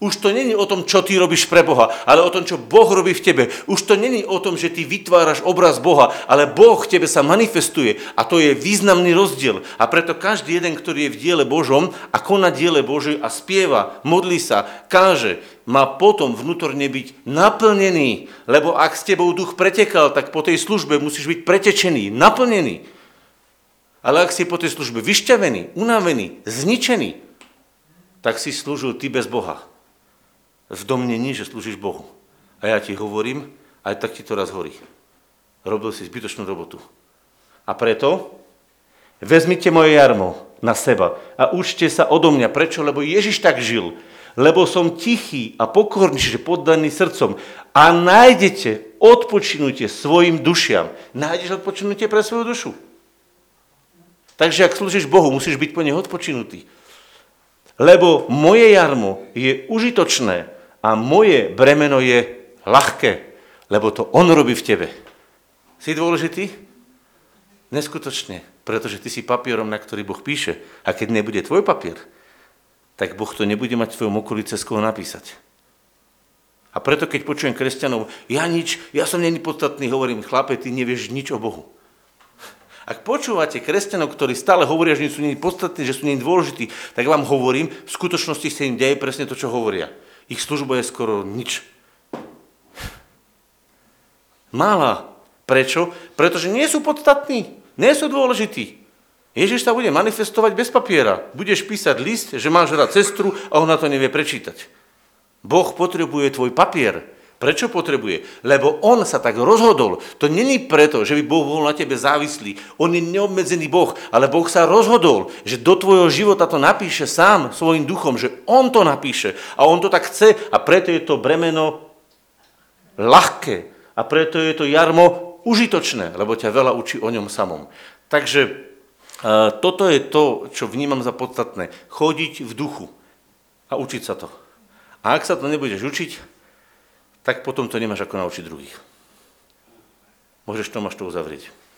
Už to není o tom, čo ty robíš pre Boha, ale o tom, čo Boh robí v tebe. Už to není o tom, že ty vytváraš obraz Boha, ale Boh v tebe sa manifestuje a to je významný rozdiel. A preto každý jeden, ktorý je v diele Božom a koná diele Božie a spieva, modlí sa, káže, má potom vnútorne byť naplnený, lebo ak s tebou duch pretekal, tak po tej službe musíš byť pretečený, naplnený. Ale ak si po tej službe vyšťavený, unavený, zničený, tak si slúžil ty bez Boha. V domnení, že slúžiš Bohu. A ja ti hovorím, aj tak ti to raz horí. Robil si zbytočnú robotu. A preto vezmite moje jarmo na seba a učte sa odo mňa. Prečo? Lebo Ježiš tak žil. Lebo som tichý a pokorný, že poddaný srdcom. A nájdete odpočinutie svojim dušiam. Nájdeš odpočinutie pre svoju dušu. Takže ak slúžiš Bohu, musíš byť po nej odpočinutý. Lebo moje jarmo je užitočné a moje bremeno je ľahké, lebo to on robí v tebe. Si dôležitý? Neskutočne, pretože ty si papierom, na ktorý Boh píše. A keď nebude tvoj papier, tak Boh to nebude mať v tvojom okolí, cez koho napísať. A preto, keď počujem kresťanov, ja nič, ja som není podstatný, hovorím, chlape, ty nevieš nič o Bohu. Ak počúvate kresťanov, ktorí stále hovoria, že nie sú není podstatní, že sú není dôležití, tak vám hovorím, v skutočnosti sa im deje presne to, čo hovoria. Ich služba je skoro nič. Mála. Prečo? Pretože nie sú podstatní, nie sú dôležití. Ježiš sa bude manifestovať bez papiera. Budeš písať list, že máš rád sestru a on na to nevie prečítať. Boh potrebuje tvoj papier. Prečo potrebuje? Lebo on sa tak rozhodol. To není preto, že by Boh bol na tebe závislý. On je neobmedzený Boh, ale Boh sa rozhodol, že do tvojho života to napíše sám svojim duchom, že on to napíše a on to tak chce a preto je to bremeno ľahké. A preto je to jarmo užitočné, lebo ťa veľa učí o ňom samom. Takže e, toto je to, čo vnímam za podstatné. Chodiť v duchu a učiť sa to. A ak sa to nebudeš učiť, tak potom to nemáš ako naučiť druhých. Môžeš, Tomáš, to uzavrieť.